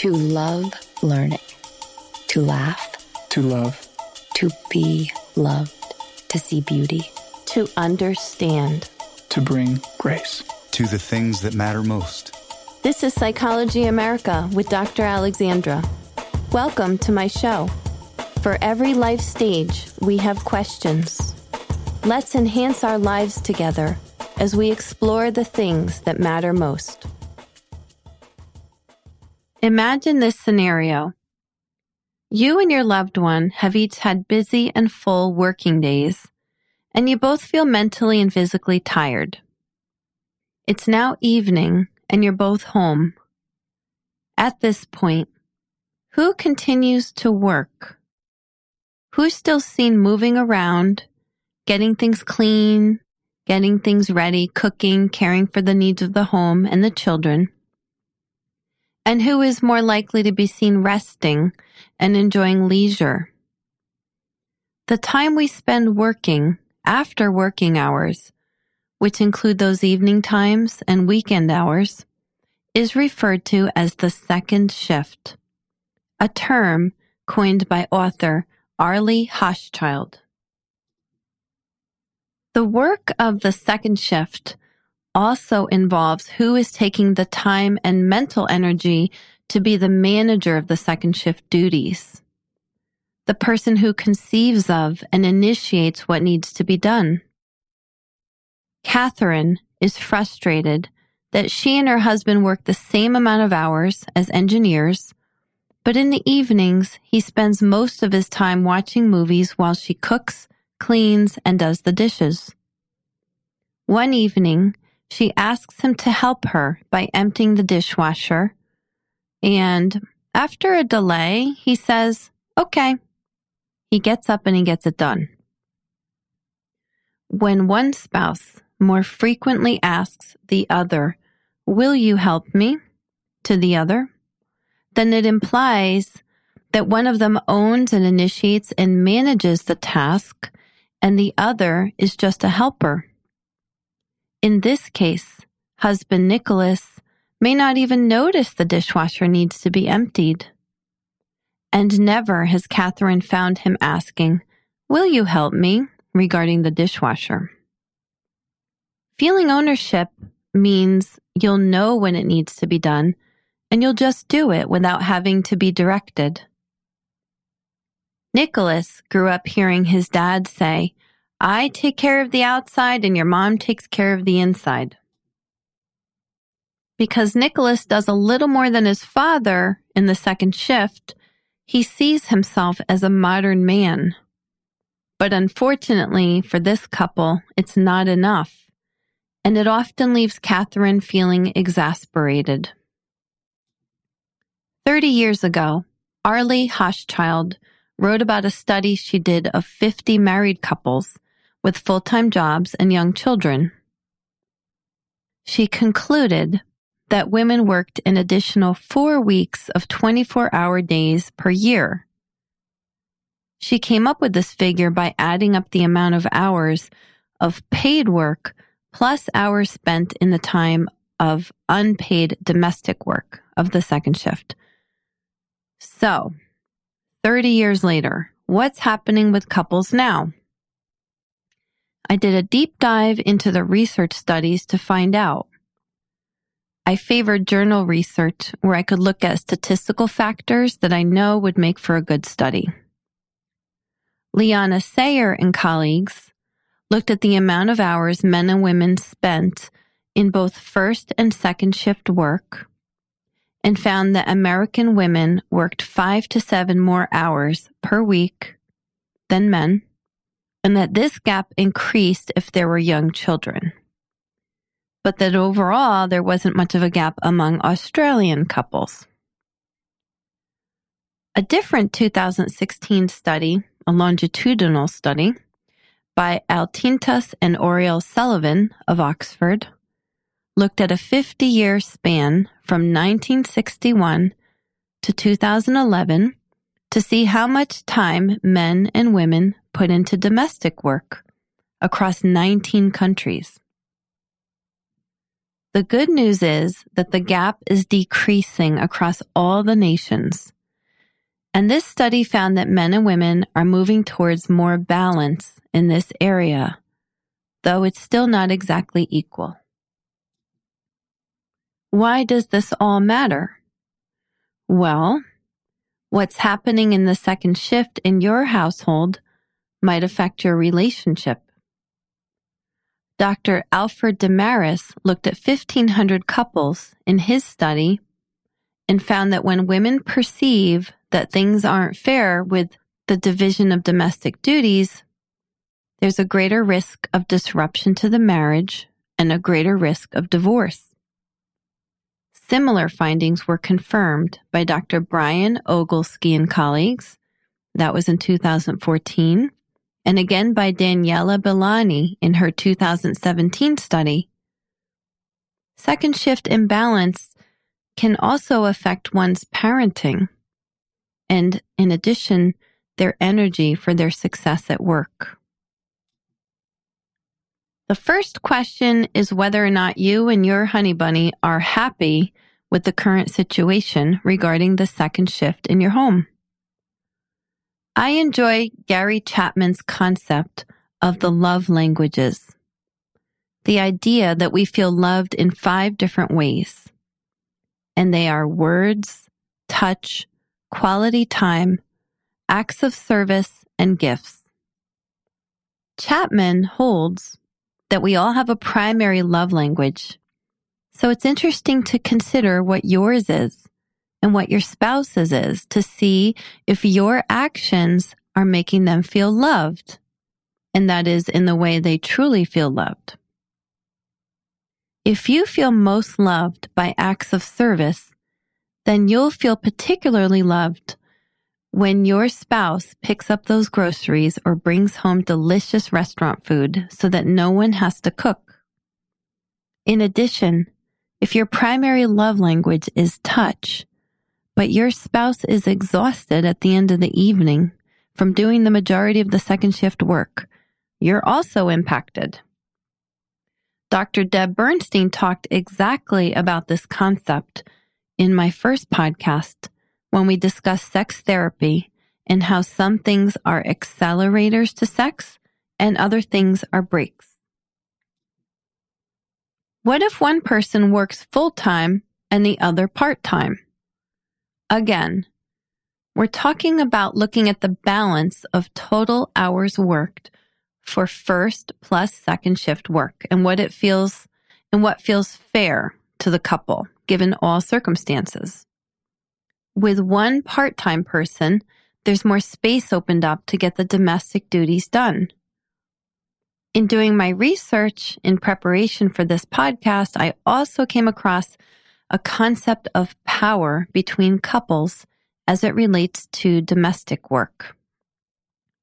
to love learning, to laugh, to love, to be loved, to see beauty, to understand, to bring grace to the things that matter most. This is Psychology America with Dr. Alexandra. Welcome to my show. For every life stage, we have questions. Let's enhance our lives together as we explore the things that matter most. Imagine this scenario. You and your loved one have each had busy and full working days, and you both feel mentally and physically tired. It's now evening, and you're both home. At this point, who continues to work? Who's still seen moving around, getting things clean, getting things ready, cooking, caring for the needs of the home and the children? And who is more likely to be seen resting and enjoying leisure? The time we spend working after working hours, which include those evening times and weekend hours, is referred to as the second shift, a term coined by author Arlie Hochschild. The work of the second shift also involves who is taking the time and mental energy to be the manager of the second shift duties, the person who conceives of and initiates what needs to be done. Catherine is frustrated that she and her husband work the same amount of hours as engineers, but in the evenings, he spends most of his time watching movies while she cooks, cleans, and does the dishes. One evening, she asks him to help her by emptying the dishwasher, and after a delay, he says, okay. He gets up and he gets it done. When one spouse more frequently asks the other, will you help me, to the other, then it implies that one of them owns and initiates and manages the task, and the other is just a helper. In this case, husband Nicholas may not even notice the dishwasher needs to be emptied. And never has Catherine found him asking, will you help me, regarding the dishwasher. Feeling ownership means you'll know when it needs to be done, and you'll just do it without having to be directed. Nicholas grew up hearing his dad say, I take care of the outside and your mom takes care of the inside. Because Nicholas does a little more than his father in the second shift, he sees himself as a modern man. But unfortunately for this couple, it's not enough, and it often leaves Catherine feeling exasperated. 30 years ago, Arlie Hochschild wrote about a study she did of 50 married couples with full-time jobs and young children. She concluded that women worked an additional 4 weeks of 24-hour days per year. She came up with this figure by adding up the amount of hours of paid work plus hours spent in the time of unpaid domestic work of the second shift. So, 30 years later, what's happening with couples now? I did a deep dive into the research studies to find out. I favored journal research where I could look at statistical factors that I know would make for a good study. Liana Sayer and colleagues looked at the amount of hours men and women spent in both first and second shift work and found that American women worked 5 to 7 more hours per week than men, and that this gap increased if there were young children. But that overall, there wasn't much of a gap among Australian couples. A different 2016 study, a longitudinal study, by Altintas and Oriel Sullivan of Oxford, looked at a 50-year span from 1961 to 2011 to see how much time men and women put into domestic work across 19 countries. The good news is that the gap is decreasing across all the nations. And this study found that men and women are moving towards more balance in this area, though it's still not exactly equal. Why does this all matter? Well, what's happening in the second shift in your household might affect your relationship. Dr. Alfred DeMaris looked at 1,500 couples in his study and found that when women perceive that things aren't fair with the division of domestic duties, there's a greater risk of disruption to the marriage and a greater risk of divorce. Similar findings were confirmed by Dr. Brian Ogolsky and colleagues, that was in 2014, and again by Daniela Bellani in her 2017 study. Second shift imbalance can also affect one's parenting and, in addition, their energy for their success at work. The first question is whether or not you and your honey bunny are happy with the current situation regarding the second shift in your home. I enjoy Gary Chapman's concept of the love languages, the idea that we feel loved in 5 different ways, and they are words, touch, quality time, acts of service, and gifts. Chapman holds that we all have a primary love language. So it's interesting to consider what yours is and what your spouse's is to see if your actions are making them feel loved, and that is in the way they truly feel loved. If you feel most loved by acts of service, then you'll feel particularly loved when your spouse picks up those groceries or brings home delicious restaurant food so that no one has to cook. In addition, if your primary love language is touch, but your spouse is exhausted at the end of the evening from doing the majority of the second shift work, you're also impacted. Dr. Deb Bernstein talked exactly about this concept in my first podcast, when we discuss sex therapy and how some things are accelerators to sex and other things are brakes. What if one person works full-time and the other part-time? Again, we're talking about looking at the balance of total hours worked for first plus second shift work and what feels fair to the couple, given all circumstances. With one part-time person, there's more space opened up to get the domestic duties done. In doing my research in preparation for this podcast, I also came across a concept of power between couples as it relates to domestic work.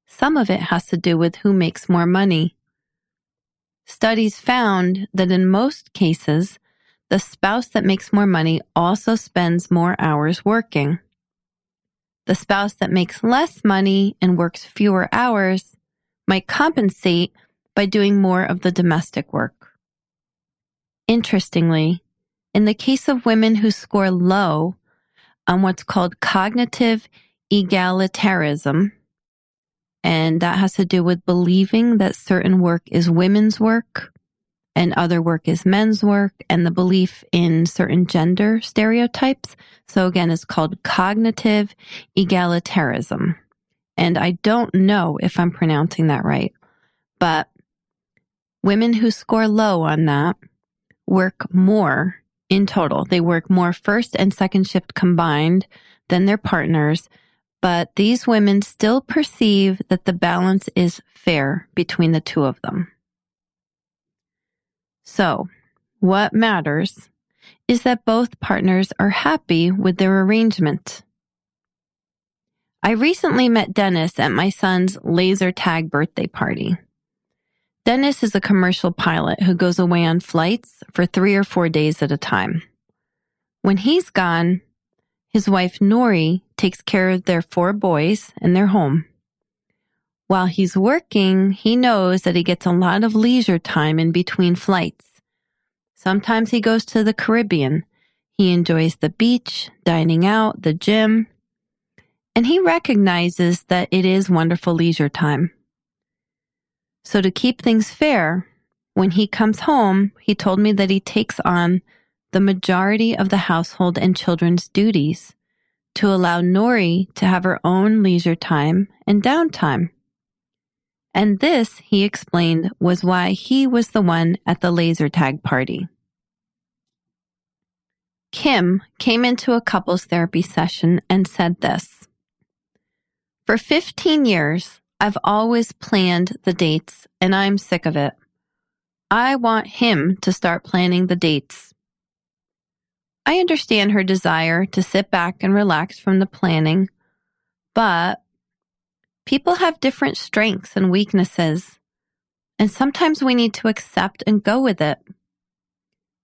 Some of it has to do with who makes more money. Studies found that in most cases, the spouse that makes more money also spends more hours working. The spouse that makes less money and works fewer hours might compensate by doing more of the domestic work. Interestingly, in the case of women who score low on what's called cognitive egalitarianism, and that has to do with believing that certain work is women's work, and other work is men's work, and the belief in certain gender stereotypes. So again, it's called cognitive egalitarianism. And I don't know if I'm pronouncing that right, but women who score low on that work more in total. They work more first and second shift combined than their partners, but these women still perceive that the balance is fair between the two of them. So, what matters is that both partners are happy with their arrangement. I recently met Dennis at my son's laser tag birthday party. Dennis is a commercial pilot who goes away on flights for 3 or 4 days at a time. When he's gone, his wife Nori takes care of their 4 boys and their home. While he's working, he knows that he gets a lot of leisure time in between flights. Sometimes he goes to the Caribbean. He enjoys the beach, dining out, the gym, and he recognizes that it is wonderful leisure time. So to keep things fair, when he comes home, he told me that he takes on the majority of the household and children's duties to allow Nori to have her own leisure time and downtime. And this, he explained, was why he was the one at the laser tag party. Kim came into a couples therapy session and said this: "For 15 years, I've always planned the dates, and I'm sick of it. I want him to start planning the dates." I understand her desire to sit back and relax from the planning, but people have different strengths and weaknesses, and sometimes we need to accept and go with it.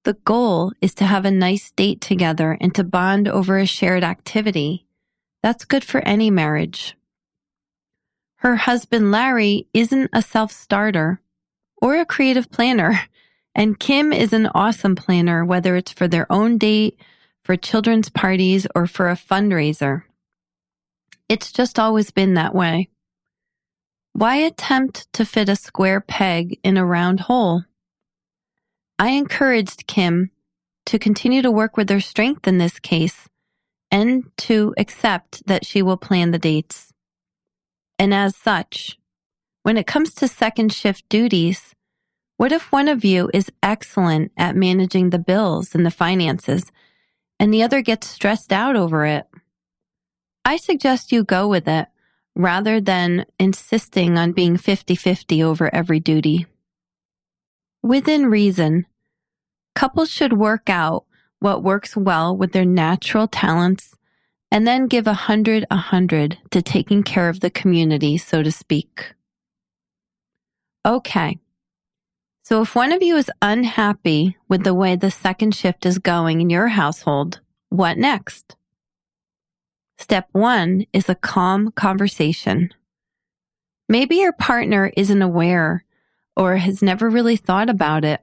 The goal is to have a nice date together and to bond over a shared activity. That's good for any marriage. Her husband, Larry, isn't a self-starter or a creative planner, and Kim is an awesome planner, whether it's for their own date, for children's parties, or for a fundraiser. It's just always been that way. Why attempt to fit a square peg in a round hole? I encouraged Kim to continue to work with her strength in this case and to accept that she will plan the dates. And as such, when it comes to second shift duties, what if one of you is excellent at managing the bills and the finances, and the other gets stressed out over it? I suggest you go with it rather than insisting on being 50-50 over every duty. Within reason, couples should work out what works well with their natural talents and then give 100% to taking care of the community, so to speak. Okay. So if one of you is unhappy with the way the second shift is going in your household, what next? Step 1 is a calm conversation. Maybe your partner isn't aware or has never really thought about it.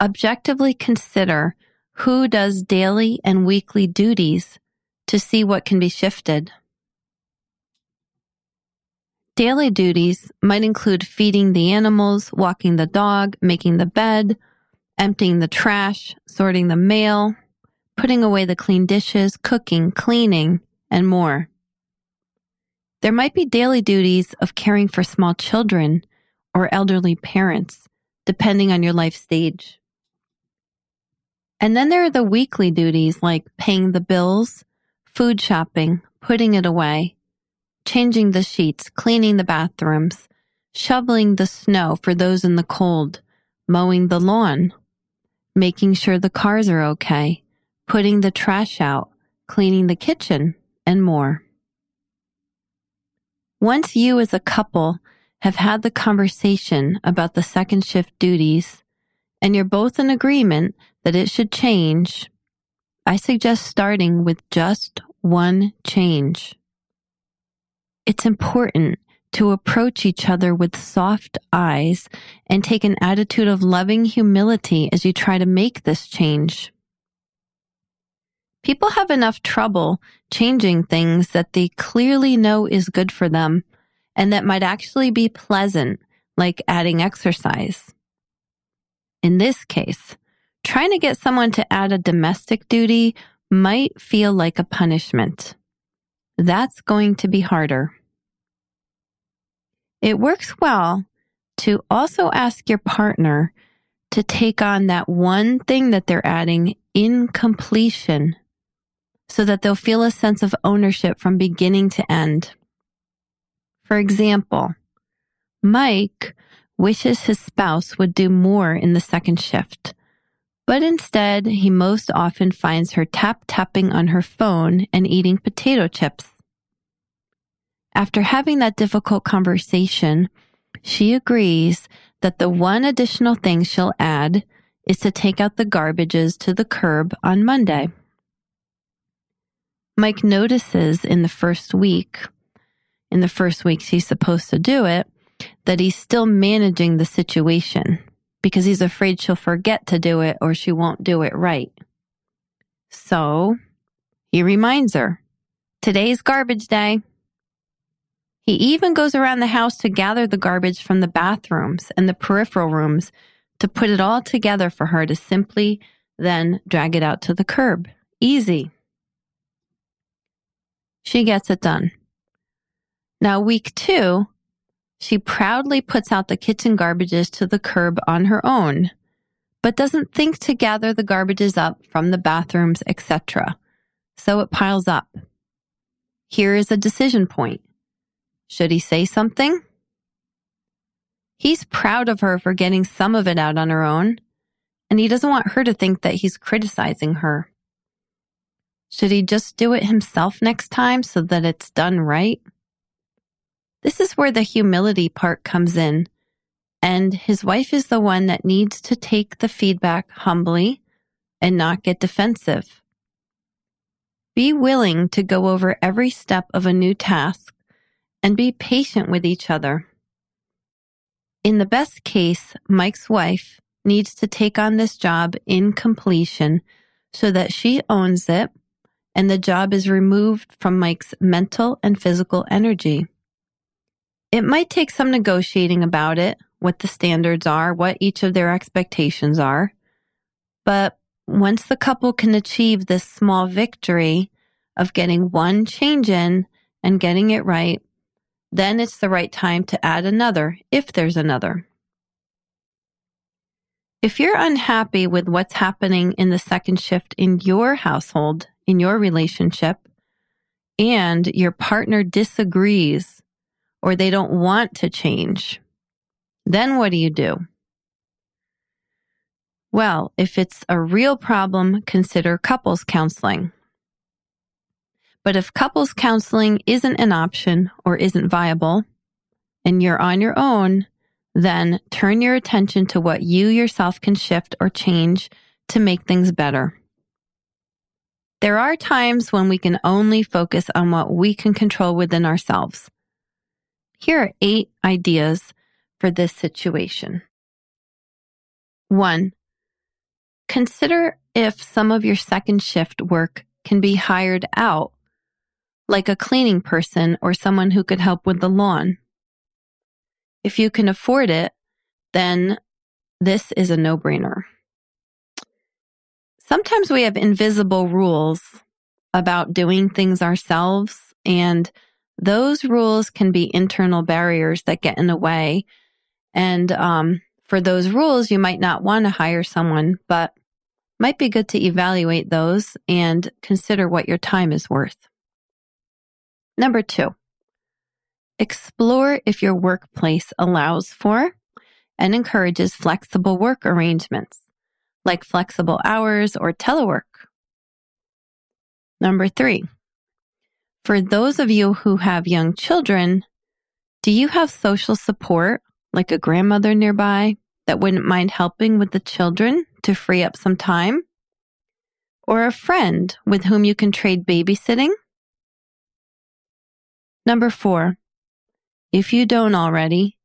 Objectively consider who does daily and weekly duties to see what can be shifted. Daily duties might include feeding the animals, walking the dog, making the bed, emptying the trash, sorting the mail, putting away the clean dishes, cooking, cleaning, and more. There might be daily duties of caring for small children or elderly parents, depending on your life stage. And then there are the weekly duties like paying the bills, food shopping, putting it away, changing the sheets, cleaning the bathrooms, shoveling the snow for those in the cold, mowing the lawn, making sure the cars are okay, putting the trash out, cleaning the kitchen, and more. Once you as a couple have had the conversation about the second shift duties and you're both in agreement that it should change, I suggest starting with just one change. It's important to approach each other with soft eyes and take an attitude of loving humility as you try to make this change. People have enough trouble changing things that they clearly know is good for them and that might actually be pleasant, like adding exercise. In this case, trying to get someone to add a domestic duty might feel like a punishment. That's going to be harder. It works well to also ask your partner to take on that one thing that they're adding in completion so that they'll feel a sense of ownership from beginning to end. For example, Mike wishes his spouse would do more in the second shift, but instead, he most often finds her tapping on her phone and eating potato chips. After having that difficult conversation, she agrees that the one additional thing she'll add is to take out the garbages to the curb on Monday. Mike notices in the first week he's supposed to do it, that he's still managing the situation. because he's afraid she'll forget to do it or she won't do it right. So he reminds her, today's garbage day. He even goes around the house to gather the garbage from the bathrooms and the peripheral rooms to put it all together for her to simply then drag it out to the curb. Easy. She gets it done. Now, week 2, she proudly puts out the kitchen garbages to the curb on her own, but doesn't think to gather the garbages up from the bathrooms, etc. So it piles up. Here is a decision point. Should he say something? He's proud of her for getting some of it out on her own, and he doesn't want her to think that he's criticizing her. Should he just do it himself next time so that it's done right? This is where the humility part comes in, and his wife is the one that needs to take the feedback humbly and not get defensive. Be willing to go over every step of a new task and be patient with each other. In the best case, Mike's wife needs to take on this job in completion so that she owns it and the job is removed from Mike's mental and physical energy. It might take some negotiating about it, what the standards are, what each of their expectations are, but once the couple can achieve this small victory of getting one change in and getting it right, then it's the right time to add another, if there's another. If you're unhappy with what's happening in the second shift in your household, in your relationship, and your partner disagrees or they don't want to change, then what do you do? Well, if it's a real problem, consider couples counseling. But if couples counseling isn't an option or isn't viable, and you're on your own, then turn your attention to what you yourself can shift or change to make things better. There are times when we can only focus on what we can control within ourselves. Here are 8 ideas for this situation. 1. Consider if some of your second shift work can be hired out, like a cleaning person or someone who could help with the lawn. If you can afford it, then this is a no-brainer. Sometimes we have invisible rules about doing things ourselves, and those rules can be internal barriers that get in the way. And for those rules, you might not want to hire someone, but might be good to evaluate those and consider what your time is worth. 2. Explore if your workplace allows for and encourages flexible work arrangements, like flexible hours or telework. 3. For those of you who have young children, do you have social support, like a grandmother nearby that wouldn't mind helping with the children to free up some time? Or a friend with whom you can trade babysitting? 4. If you don't already,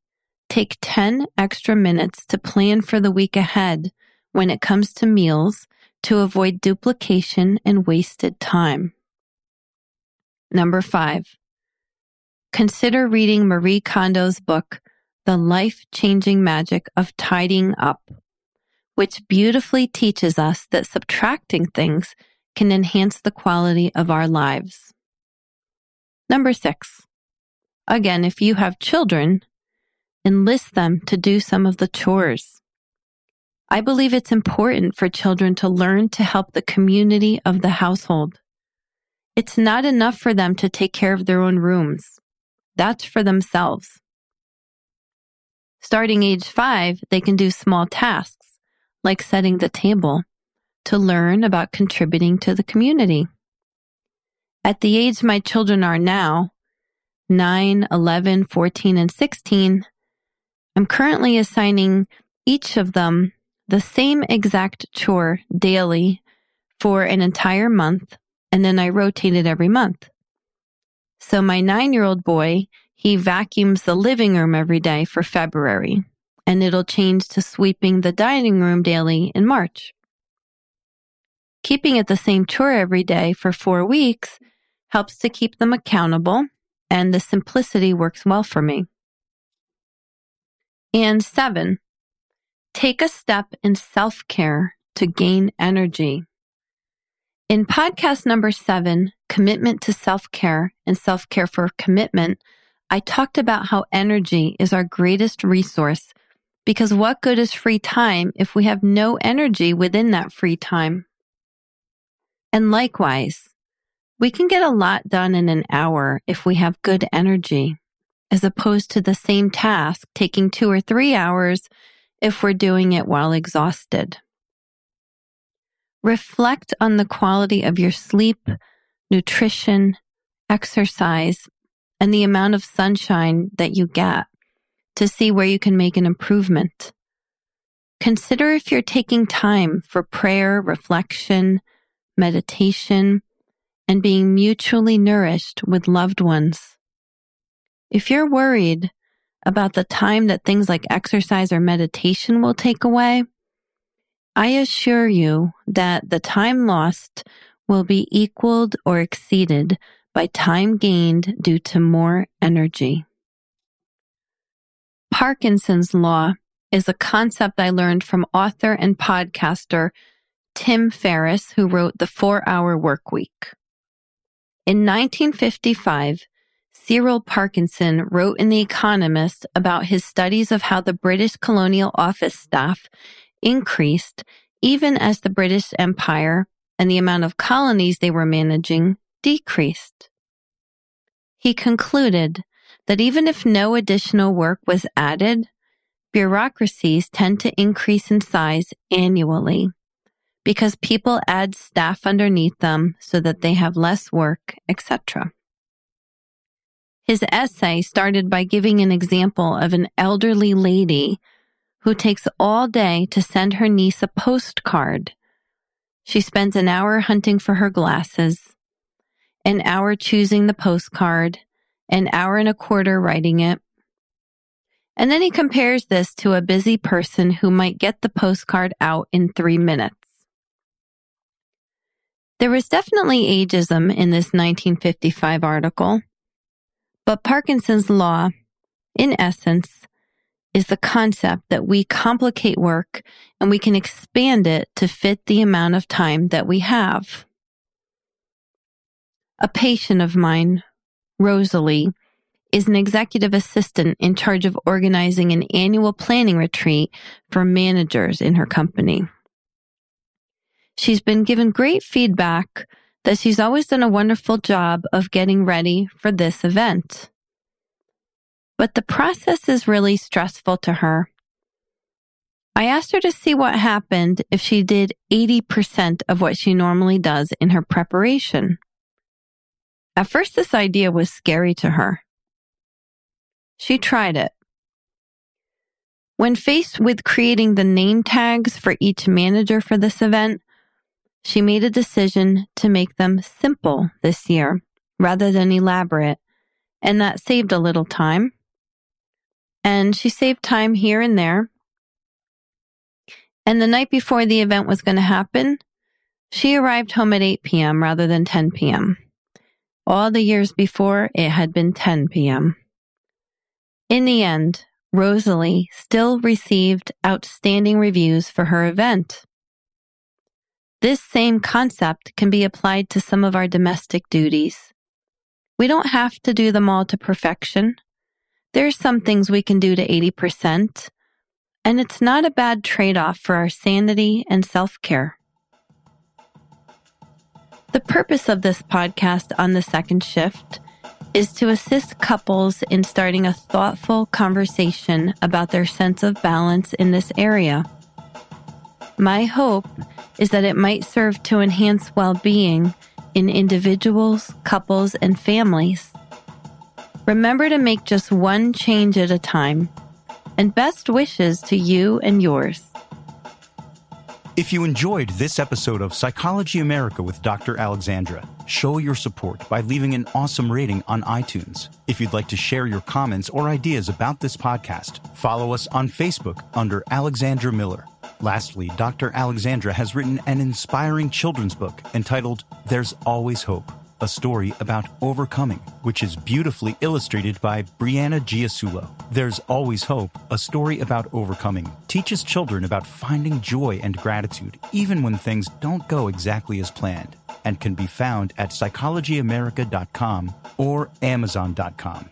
take 10 extra minutes to plan for the week ahead when it comes to meals to avoid duplication and wasted time. 5. Consider reading Marie Kondo's book, The Life-Changing Magic of Tidying Up, which beautifully teaches us that subtracting things can enhance the quality of our lives. 6. Again, if you have children, enlist them to do some of the chores. I believe it's important for children to learn to help the community of the household. It's not enough for them to take care of their own rooms. That's for themselves. Starting age 5, they can do small tasks, like setting the table, to learn about contributing to the community. At the age my children are now, 9, 11, 14, and 16, I'm currently assigning each of them the same exact chore daily for an entire month, and then I rotate it every month. So my 9-year-old boy, he vacuums the living room every day for February, and it'll change to sweeping the dining room daily in March. Keeping it the same chore every day for 4 weeks helps to keep them accountable, and the simplicity works well for me. And 7, take a step in self-care to gain energy. In podcast number 7, Commitment to Self-Care and Self-Care for Commitment, I talked about how energy is our greatest resource, because what good is free time if we have no energy within that free time? And likewise, we can get a lot done in an hour if we have good energy, as opposed to the same task taking 2 or 3 hours if we're doing it while exhausted. Reflect on the quality of your sleep, nutrition, exercise, and the amount of sunshine that you get to see where you can make an improvement. Consider if you're taking time for prayer, reflection, meditation, and being mutually nourished with loved ones. If you're worried about the time that things like exercise or meditation will take away, I assure you that the time lost will be equaled or exceeded by time gained due to more energy. Parkinson's law is a concept I learned from author and podcaster Tim Ferriss, who wrote The 4-Hour Workweek. In 1955, Cyril Parkinson wrote in The Economist about his studies of how the British colonial office staff increased even as the British Empire and the amount of colonies they were managing decreased. He concluded that even if no additional work was added, bureaucracies tend to increase in size annually, because people add staff underneath them so that they have less work, etc. His essay started by giving an example of an elderly lady who takes all day to send her niece a postcard. She spends an hour hunting for her glasses, an hour choosing the postcard, an hour and a quarter writing it. And then he compares this to a busy person who might get the postcard out in 3 minutes. There was definitely ageism in this 1955 article, but Parkinson's law, in essence, is the concept that we complicate work and we can expand it to fit the amount of time that we have. A patient of mine, Rosalie, is an executive assistant in charge of organizing an annual planning retreat for managers in her company. She's been given great feedback that she's always done a wonderful job of getting ready for this event. But the process is really stressful to her. I asked her to see what happened if she did 80% of what she normally does in her preparation. At first, this idea was scary to her. She tried it. When faced with creating the name tags for each manager for this event, she made a decision to make them simple this year rather than elaborate, and that saved a little time. And she saved time here and there. And the night before the event was going to happen, she arrived home at 8 p.m. rather than 10 p.m. All the years before, it had been 10 p.m. In the end, Rosalie still received outstanding reviews for her event. This same concept can be applied to some of our domestic duties. We don't have to do them all to perfection. There's some things we can do to 80%, and it's not a bad trade-off for our sanity and self-care. The purpose of this podcast on the second shift is to assist couples in starting a thoughtful conversation about their sense of balance in this area. My hope is that it might serve to enhance well-being in individuals, couples, and families. Remember to make just one change at a time, and best wishes to you and yours. If you enjoyed this episode of Psychology America with Dr. Alexandra, show your support by leaving an awesome rating on iTunes. If you'd like to share your comments or ideas about this podcast, follow us on Facebook under Alexandra Miller. Lastly, Dr. Alexandra has written an inspiring children's book entitled There's Always Hope, a story about overcoming, which is beautifully illustrated by Brianna Giasulo. There's Always Hope, a story about overcoming, teaches children about finding joy and gratitude, even when things don't go exactly as planned, and can be found at psychologyamerica.com or amazon.com.